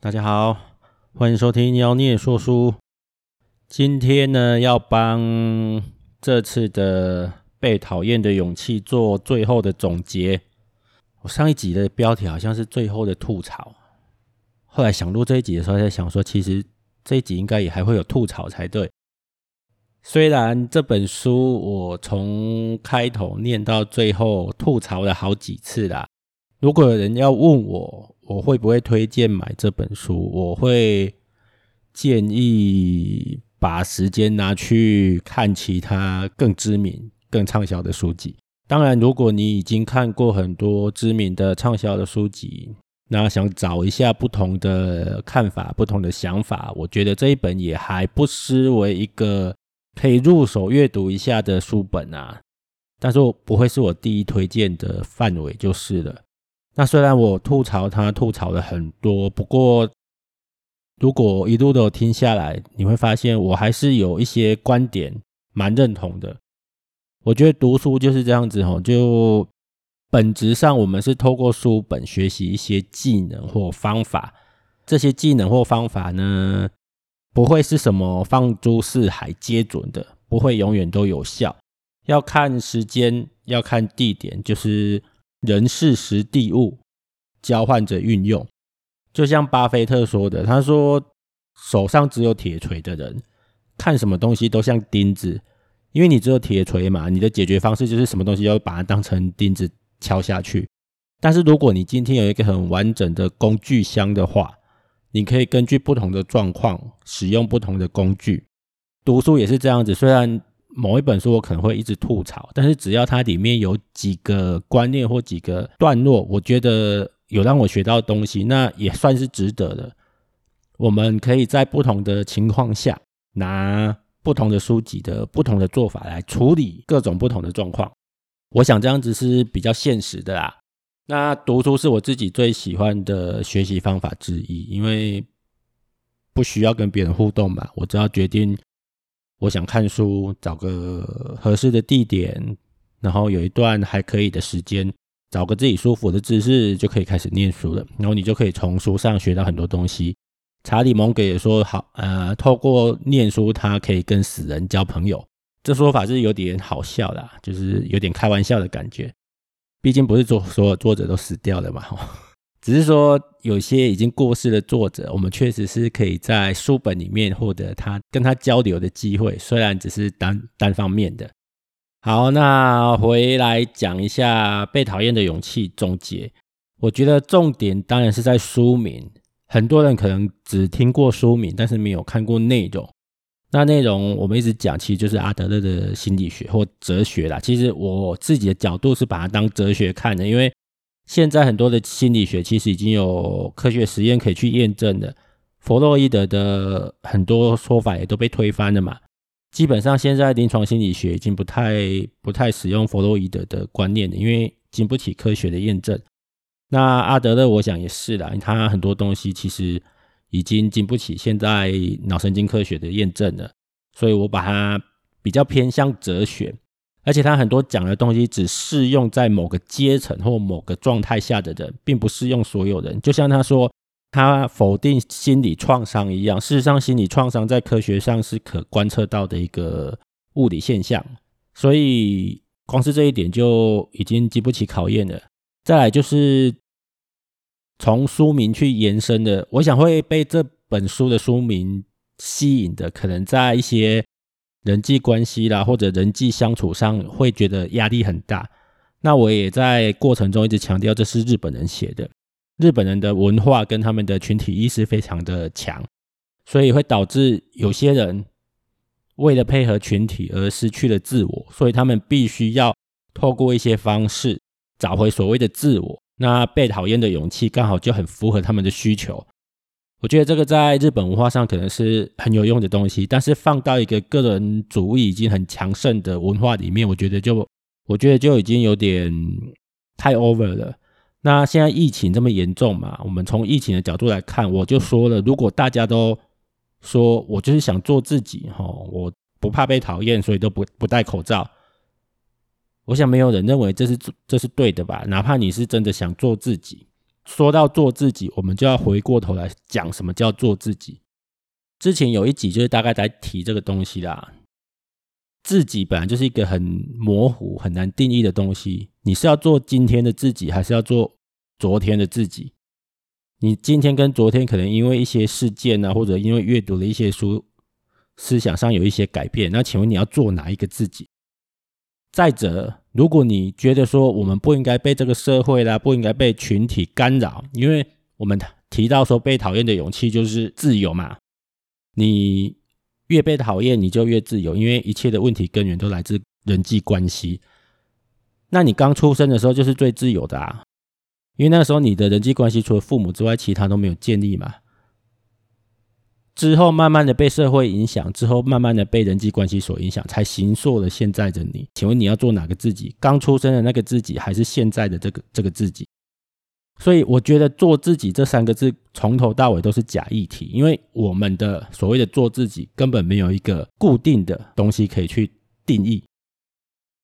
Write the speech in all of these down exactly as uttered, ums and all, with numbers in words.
大家好，欢迎收听妖孽说书。今天呢，要帮这次的被讨厌的勇气做最后的总结。我上一集的标题好像是最后的吐槽，后来想录这一集的时候才想说，其实这一集应该也还会有吐槽才对。虽然这本书我从开头念到最后吐槽了好几次啦，如果有人要问我我会不会推荐买这本书，我会建议把时间拿去看其他更知名更畅销的书籍。当然如果你已经看过很多知名的畅销的书籍，那想找一下不同的看法不同的想法，我觉得这一本也还不失为一个可以入手阅读一下的书本啊，但是不会是我第一推荐的范围就是了。那虽然我吐槽它吐槽了很多，不过如果一路都听下来，你会发现我还是有一些观点蛮认同的。我觉得读书就是这样子吼，就本质上我们是透过书本学习一些技能或方法，这些技能或方法呢，不会是什么放诸四海皆准的，不会永远都有效，要看时间，要看地点，就是人事时地物交换着运用。就像巴菲特说的，他说手上只有铁锤的人看什么东西都像钉子，因为你只有铁锤嘛，你的解决方式就是什么东西要把它当成钉子敲下去。但是如果你今天有一个很完整的工具箱的话，你可以根据不同的状况使用不同的工具。读书也是这样子，虽然某一本书我可能会一直吐槽，但是只要它里面有几个观念或几个段落我觉得有让我学到东西，那也算是值得的。我们可以在不同的情况下拿不同的书籍的不同的做法来处理各种不同的状况，我想这样子是比较现实的啦。那读书是我自己最喜欢的学习方法之一，因为不需要跟别人互动嘛，我只要决定我想看书，找个合适的地点，然后有一段还可以的时间，找个自己舒服的姿势就可以开始念书了，然后你就可以从书上学到很多东西。查理蒙格也说好，呃，透过念书他可以跟死人交朋友，这说法是有点好笑啦，就是有点开玩笑的感觉，毕竟不是所有作者都死掉了嘛，只是说有些已经过世的作者，我们确实是可以在书本里面获得他跟他交流的机会，虽然只是 单, 单方面的。好，那回来讲一下被讨厌的勇气总结。我觉得重点当然是在书名，很多人可能只听过书名但是没有看过内容。那内容我们一直讲其实就是阿德勒的心理学或哲学啦，其实我自己的角度是把它当哲学看的，因为现在很多的心理学其实已经有科学实验可以去验证的，弗洛伊德的很多说法也都被推翻了嘛。基本上现在临床心理学已经不太不太使用弗洛伊德的观念了，因为经不起科学的验证。那阿德勒我想也是啦，他很多东西其实已经经不起现在脑神经科学的验证了，所以我把它比较偏向哲学。而且他很多讲的东西只适用在某个阶层或某个状态下的人，并不适用所有人。就像他说他否定心理创伤一样，事实上心理创伤在科学上是可观测到的一个物理现象，所以光是这一点就已经经不起考验了。再来就是从书名去延伸的，我想会被这本书的书名吸引的，可能在一些人际关系啦，或者人际相处上会觉得压力很大。那我也在过程中一直强调这是日本人写的，日本人的文化跟他们的群体意识非常的强，所以会导致有些人为了配合群体而失去了自我，所以他们必须要透过一些方式找回所谓的自我。那被讨厌的勇气刚好就很符合他们的需求，我觉得这个在日本文化上可能是很有用的东西，但是放到一个个人主义已经很强盛的文化里面，我觉得就我觉得就已经有点太 over 了。那现在疫情这么严重嘛，我们从疫情的角度来看，我就说了，如果大家都说我就是想做自己，我不怕被讨厌，所以都不不戴口罩，我想没有人认为这是这是对的吧，哪怕你是真的想做自己，说到做自己，我们就要回过头来讲什么叫做自己。之前有一集就是大概在提这个东西啦。自己本来就是一个很模糊很难定义的东西，你是要做今天的自己还是要做昨天的自己？你今天跟昨天可能因为一些事件啊，或者因为阅读了一些书，思想上有一些改变，那请问你要做哪一个自己？再者，如果你觉得说我们不应该被这个社会啦，不应该被群体干扰，因为我们提到说被讨厌的勇气就是自由嘛，你越被讨厌你就越自由，因为一切的问题根源都来自人际关系。那你刚出生的时候就是最自由的啊，因为那时候你的人际关系除了父母之外其他都没有建立嘛，之后慢慢的被社会影响，之后慢慢的被人际关系所影响，才形塑了现在的你。请问你要做哪个自己？刚出生的那个自己，还是现在的这个这个自己？所以我觉得做自己这三个字从头到尾都是假议题，因为我们的所谓的做自己根本没有一个固定的东西可以去定义。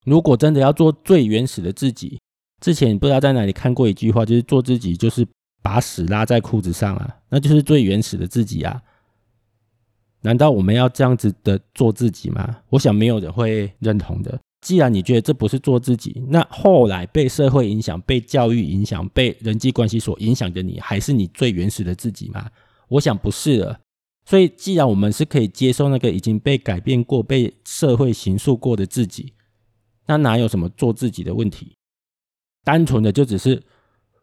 如果真的要做最原始的自己，之前不知道在哪里看过一句话，就是做自己就是把屎拉在裤子上啊，那就是最原始的自己啊。难道我们要这样子的做自己吗？我想没有人会认同的。既然你觉得这不是做自己，那后来被社会影响，被教育影响，被人际关系所影响的你，还是你最原始的自己吗？我想不是了。所以既然我们是可以接受那个已经被改变过，被社会形塑过的自己，那哪有什么做自己的问题？单纯的就只是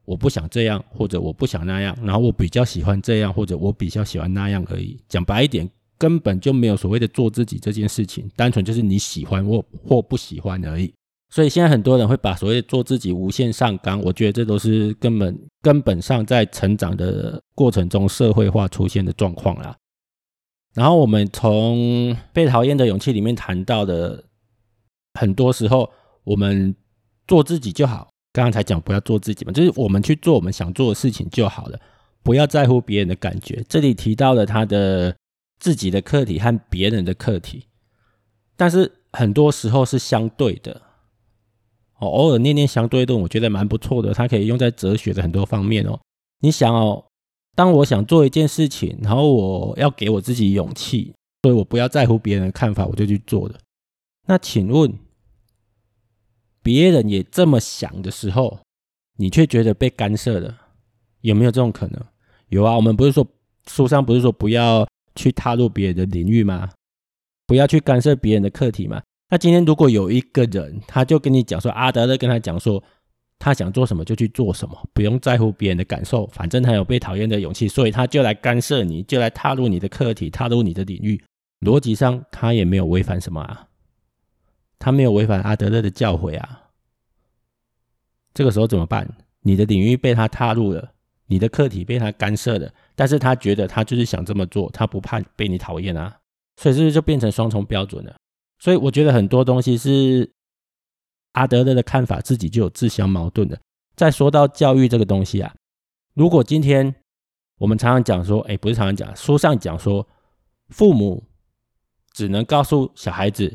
我不想这样，或者我不想那样，然后我比较喜欢这样，或者我比较喜欢那样而已。讲白一点，根本就没有所谓的做自己这件事情，单纯就是你喜欢或或不喜欢而已。所以现在很多人会把所谓的做自己无限上纲，我觉得这都是根本根本上在成长的过程中社会化出现的状况啦。然后我们从被讨厌的勇气里面谈到的，很多时候我们做自己就好，刚刚才讲不要做自己嘛，就是我们去做我们想做的事情就好了，不要在乎别人的感觉。这里提到了他的自己的课题和别人的课题，但是很多时候是相对的、哦、偶尔念念相对论我觉得蛮不错的，它可以用在哲学的很多方面哦。你想哦，当我想做一件事情，然后我要给我自己勇气，所以我不要在乎别人的看法，我就去做了。那请问别人也这么想的时候，你却觉得被干涉了，有没有这种可能？有啊，我们不是说书上不是说不要去踏入别人的领域吗？不要去干涉别人的课题吗？那今天如果有一个人他就跟你讲说，阿德勒跟他讲说他想做什么就去做什么，不用在乎别人的感受，反正他有被讨厌的勇气，所以他就来干涉你，就来踏入你的课题，踏入你的领域，逻辑上他也没有违反什么啊，他没有违反阿德勒的教诲啊。这个时候怎么办？你的领域被他踏入了，你的课题被他干涉了，但是他觉得他就是想这么做，他不怕被你讨厌啊，所以是不是就变成双重标准了？所以我觉得很多东西是阿德勒的看法自己就有自相矛盾的。再说到教育这个东西啊，如果今天我们常常讲说，哎，不是常常讲，书上讲说父母只能告诉小孩子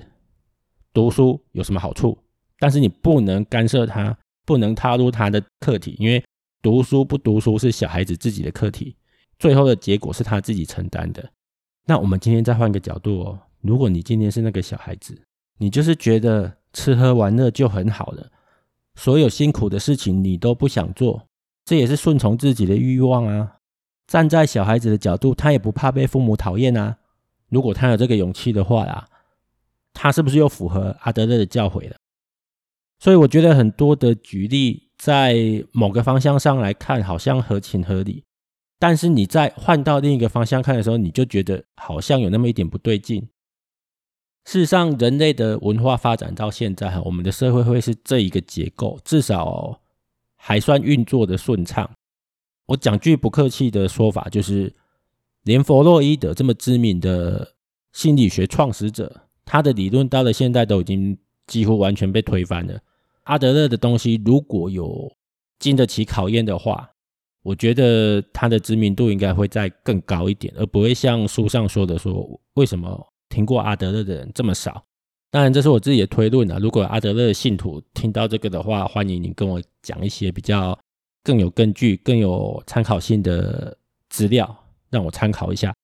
读书有什么好处，但是你不能干涉他，不能踏入他的课题，因为读书不读书是小孩子自己的课题，最后的结果是他自己承担的。那我们今天再换个角度哦，如果你今天是那个小孩子，你就是觉得吃喝玩乐就很好了，所有辛苦的事情你都不想做，这也是顺从自己的欲望啊。站在小孩子的角度，他也不怕被父母讨厌啊，如果他有这个勇气的话啊，他是不是又符合阿德勒的教诲了？所以我觉得很多的举例在某个方向上来看好像合情合理，但是你在换到另一个方向看的时候，你就觉得好像有那么一点不对劲。事实上人类的文化发展到现在，我们的社会会是这一个结构，至少还算运作的顺畅。我讲句不客气的说法，就是连弗洛伊德这么知名的心理学创始者，他的理论到了现在都已经几乎完全被推翻了。阿德勒的东西如果有经得起考验的话，我觉得他的知名度应该会再更高一点，而不会像书上说的说为什么听过阿德勒的人这么少。当然这是我自己的推论啊，如果阿德勒的信徒听到这个的话，欢迎你跟我讲一些比较更有根据、更有参考性的资料让我参考一下。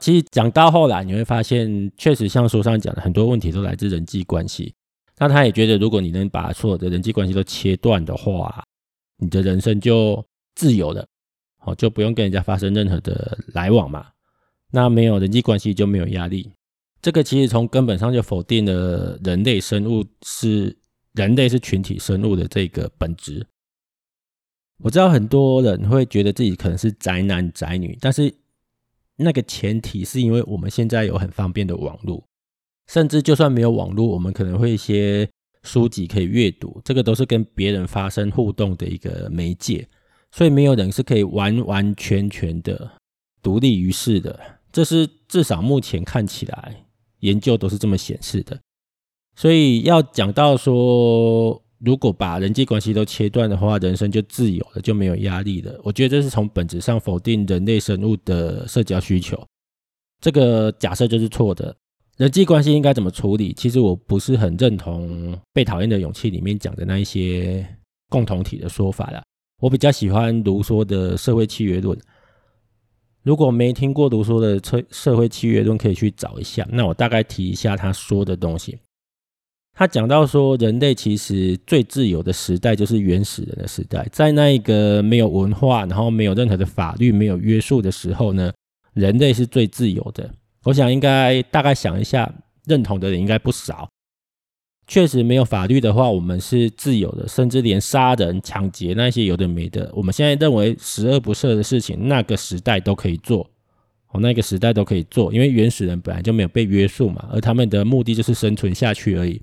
其实讲到后来你会发现，确实像书上讲的，很多问题都来自人际关系。那他也觉得，如果你能把所有的人际关系都切断的话，你的人生就自由了，就不用跟人家发生任何的来往嘛。那没有人际关系就没有压力。这个其实从根本上就否定了人类生物是人类是群体生物的这个本质。我知道很多人会觉得自己可能是宅男宅女，但是那个前提是因为我们现在有很方便的网络，甚至就算没有网络，我们可能会一些书籍可以阅读，这个都是跟别人发生互动的一个媒介，所以没有人是可以完完全全的独立于世的，这是至少目前看起来研究都是这么显示的。所以要讲到说如果把人际关系都切断的话，人生就自由了，就没有压力了，我觉得这是从本质上否定人类生物的社交需求，这个假设就是错的。人际关系应该怎么处理，其实我不是很认同被讨厌的勇气里面讲的那一些共同体的说法啦。我比较喜欢卢梭的社会契约论，如果没听过卢梭的社会契约论可以去找一下，那我大概提一下他说的东西。他讲到说，人类其实最自由的时代就是原始人的时代，在那一个没有文化，然后没有任何的法律，没有约束的时候呢，人类是最自由的。我想应该大概想一下，认同的人应该不少。确实没有法律的话，我们是自由的，甚至连杀人、抢劫那些有的没的，我们现在认为十恶不赦的事情，那个时代都可以做。那个时代都可以做，因为原始人本来就没有被约束嘛，而他们的目的就是生存下去而已。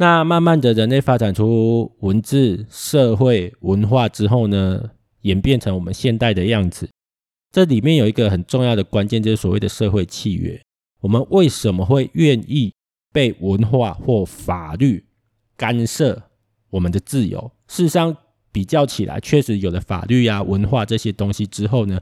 那慢慢的人类发展出文字、社会、文化之后呢，演变成我们现代的样子。这里面有一个很重要的关键，就是所谓的社会契约。我们为什么会愿意被文化或法律干涉我们的自由？事实上比较起来，确实有了法律啊、文化这些东西之后呢，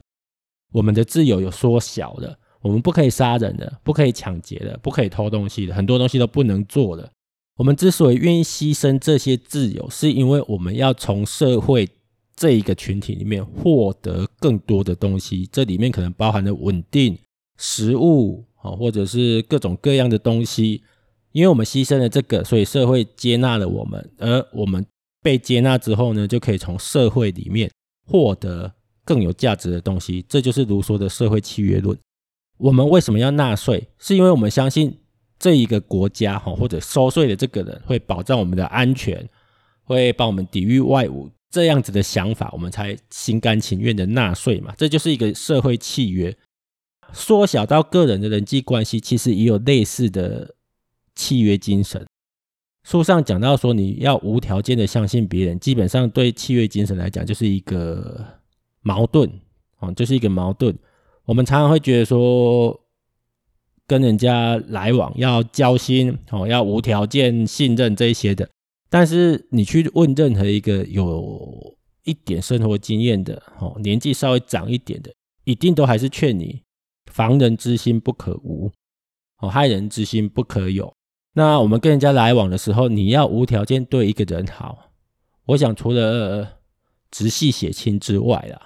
我们的自由有缩小了，我们不可以杀人了，不可以抢劫了，不可以偷东西了，很多东西都不能做了。我们之所以愿意牺牲这些自由，是因为我们要从社会这一个群体里面获得更多的东西，这里面可能包含了稳定、食物，或者是各种各样的东西。因为我们牺牲了这个，所以社会接纳了我们，而我们被接纳之后呢，就可以从社会里面获得更有价值的东西，这就是卢梭的社会契约论。我们为什么要纳税？是因为我们相信这一个国家或者收税的这个人会保障我们的安全，会帮我们抵御外侮，这样子的想法我们才心甘情愿的纳税嘛，这就是一个社会契约。缩小到个人的人际关系，其实也有类似的契约精神。书上讲到说，你要无条件的相信别人，基本上对契约精神来讲就是一个矛盾、哦、就是一个矛盾。我们常常会觉得说跟人家来往要交心、哦、要无条件信任这些的，但是你去问任何一个有一点生活经验的、哦、年纪稍微长一点的，一定都还是劝你防人之心不可无、哦、害人之心不可有。那我们跟人家来往的时候，你要无条件对一个人好，我想除了直系血亲之外啦，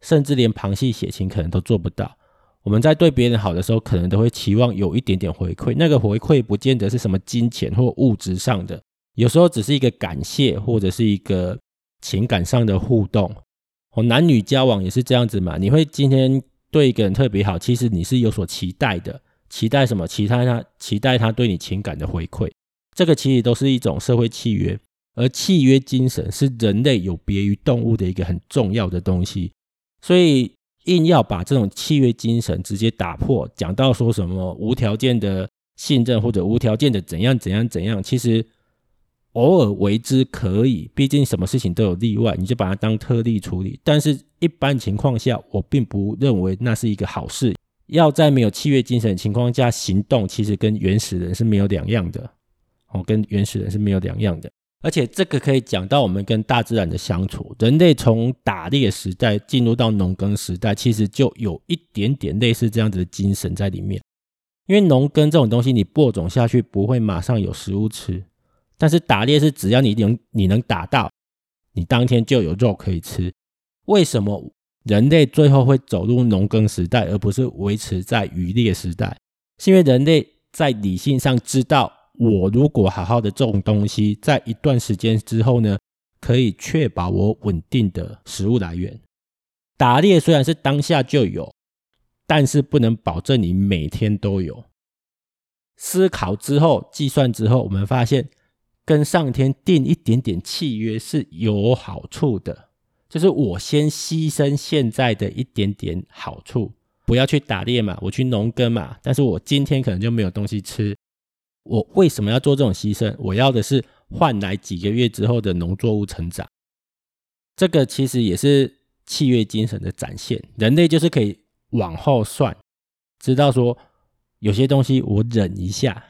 甚至连旁系血亲可能都做不到。我们在对别人好的时候，可能都会期望有一点点回馈，那个回馈不见得是什么金钱或物质上的，有时候只是一个感谢或者是一个情感上的互动、哦、男女交往也是这样子嘛，你会今天对一个人特别好，其实你是有所期待的，期待什么？期待他，期待他对你情感的回馈，这个其实都是一种社会契约。而契约精神是人类有别于动物的一个很重要的东西，所以硬要把这种契约精神直接打破，讲到说什么无条件的信任或者无条件的怎样怎样怎样，其实偶尔为之可以，毕竟什么事情都有例外，你就把它当特例处理。但是一般情况下，我并不认为那是一个好事。要在没有契约精神的情况下行动，其实跟原始人是没有两样的、哦、跟原始人是没有两样的。而且这个可以讲到我们跟大自然的相处，人类从打猎时代进入到农耕时代，其实就有一点点类似这样子的精神在里面。因为农耕这种东西，你播种下去不会马上有食物吃，但是打猎是只要你能你能打到，你当天就有肉可以吃。为什么人类最后会走入农耕时代，而不是维持在渔猎时代？是因为人类在理性上知道，我如果好好的种东西，在一段时间之后呢，可以确保我稳定的食物来源。打猎虽然是当下就有，但是不能保证你每天都有。思考之后，计算之后，我们发现跟上天定一点点契约是有好处的，就是我先牺牲现在的一点点好处，不要去打猎嘛，我去农耕嘛，但是我今天可能就没有东西吃，我为什么要做这种牺牲？我要的是换来几个月之后的农作物成长。这个其实也是契约精神的展现，人类就是可以往后算，知道说有些东西我忍一下，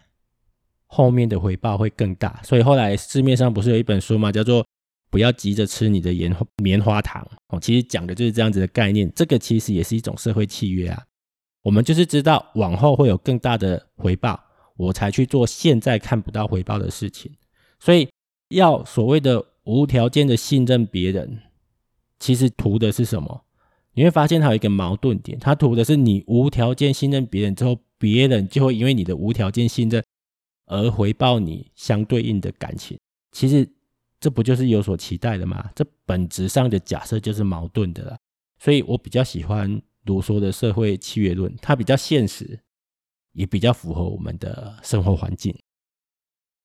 后面的回报会更大。所以后来市面上不是有一本书吗，叫做不要急着吃你的棉花糖、哦、其实讲的就是这样子的概念。这个其实也是一种社会契约啊，我们就是知道往后会有更大的回报，我才去做现在看不到回报的事情。所以要所谓的无条件的信任别人，其实图的是什么？你会发现它有一个矛盾点，它图的是你无条件信任别人之后，别人就会因为你的无条件信任而回报你相对应的感情。其实这不就是有所期待的吗？这本质上的假设就是矛盾的啦。所以我比较喜欢卢梭的社会契约论，它比较现实，也比较符合我们的生活环境。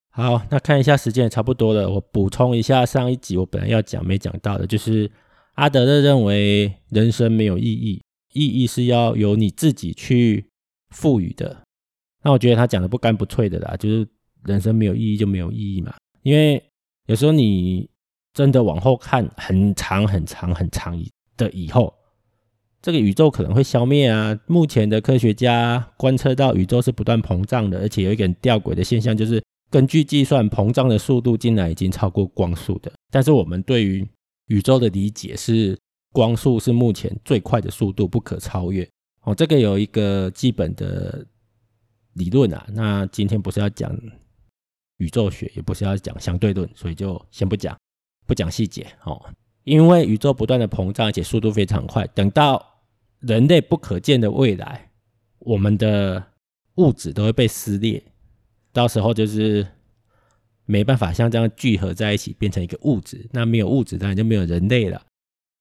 好，那看一下时间也差不多了，我补充一下上一集我本来要讲没讲到的，就是阿德勒认为人生没有意义，意义是要由你自己去赋予的。那我觉得他讲的不干不脆的啦，就是人生没有意义就没有意义嘛。因为有时候你真的往后看很长很长很长的以后，这个宇宙可能会消灭啊。目前的科学家观测到宇宙是不断膨胀的，而且有一个很吊诡的现象，就是根据计算，膨胀的速度竟然已经超过光速的。但是我们对于宇宙的理解是光速是目前最快的速度，不可超越、哦、这个有一个基本的理论啊，那今天不是要讲宇宙学，也不是要讲相对论，所以就先不讲不讲细节、哦、因为宇宙不断的膨胀，而且速度非常快，等到人类不可见的未来，我们的物质都会被撕裂，到时候就是没办法像这样聚合在一起变成一个物质，那没有物质当然就没有人类了，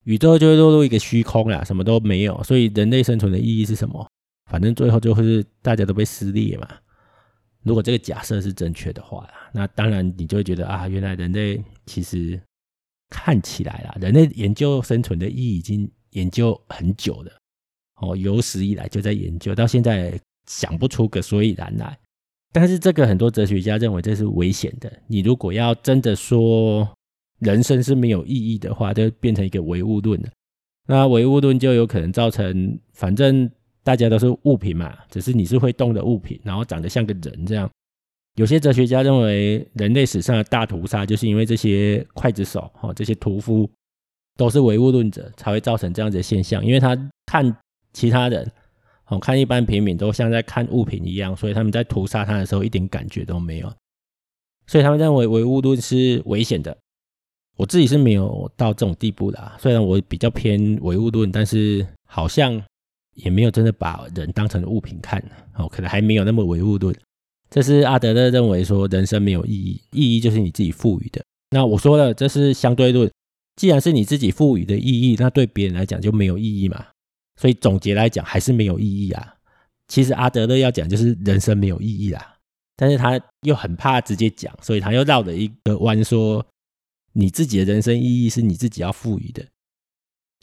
宇宙就会落入一个虚空啦，什么都没有。所以人类生存的意义是什么？反正最后就是大家都被撕裂嘛。如果这个假设是正确的话，那当然你就会觉得啊，原来人类其实看起来啦，人类研究生存的意义已经研究很久了、哦、有史以来就在研究，到现在想不出个所以然来。但是这个很多哲学家认为这是危险的，你如果要真的说人生是没有意义的话，就变成一个唯物论了。那唯物论就有可能造成反正大家都是物品嘛，只是你是会动的物品，然后长得像个人这样。有些哲学家认为人类史上的大屠杀就是因为这些刽子手、哦、这些屠夫都是唯物论者，才会造成这样子的现象，因为他看其他人、哦、看一般平民都像在看物品一样，所以他们在屠杀他的时候一点感觉都没有，所以他们认为唯物论是危险的。我自己是没有到这种地步啦，虽然我比较偏唯物论，但是好像也没有真的把人当成物品看、哦、可能还没有那么唯物论。这是阿德勒认为说人生没有意义，意义就是你自己赋予的。那我说了，这是相对论，既然是你自己赋予的意义，那对别人来讲就没有意义嘛。所以总结来讲还是没有意义啊。其实阿德勒要讲就是人生没有意义啦，但是他又很怕直接讲，所以他又绕了一个弯说你自己的人生意义是你自己要赋予的。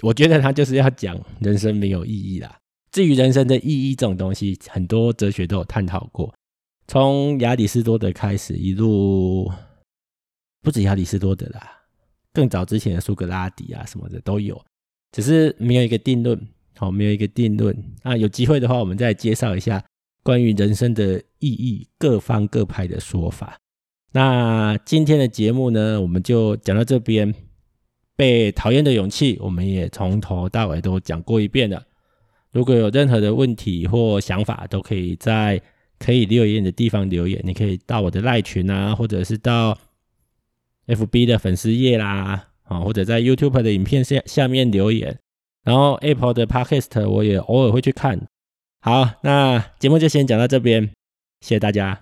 我觉得他就是要讲人生没有意义啦。至于人生的意义这种东西，很多哲学都有探讨过，从亚里士多德开始，一路不止亚里士多德啦，更早之前的苏格拉底啊什么的都有，只是没有一个定论、哦、没有一个定论啊。有机会的话我们再介绍一下关于人生的意义各方各派的说法。那今天的节目呢，我们就讲到这边。被讨厌的勇气我们也从头到尾都讲过一遍了，如果有任何的问题或想法，都可以在可以留言的地方留言，你可以到我的赖群啊，或者是到 F B 的粉丝页啦，啊，或者在 YouTube 的影片 下, 下面留言，然后 Apple 的 Podcast 我也偶尔会去看。好，那节目就先讲到这边，谢谢大家。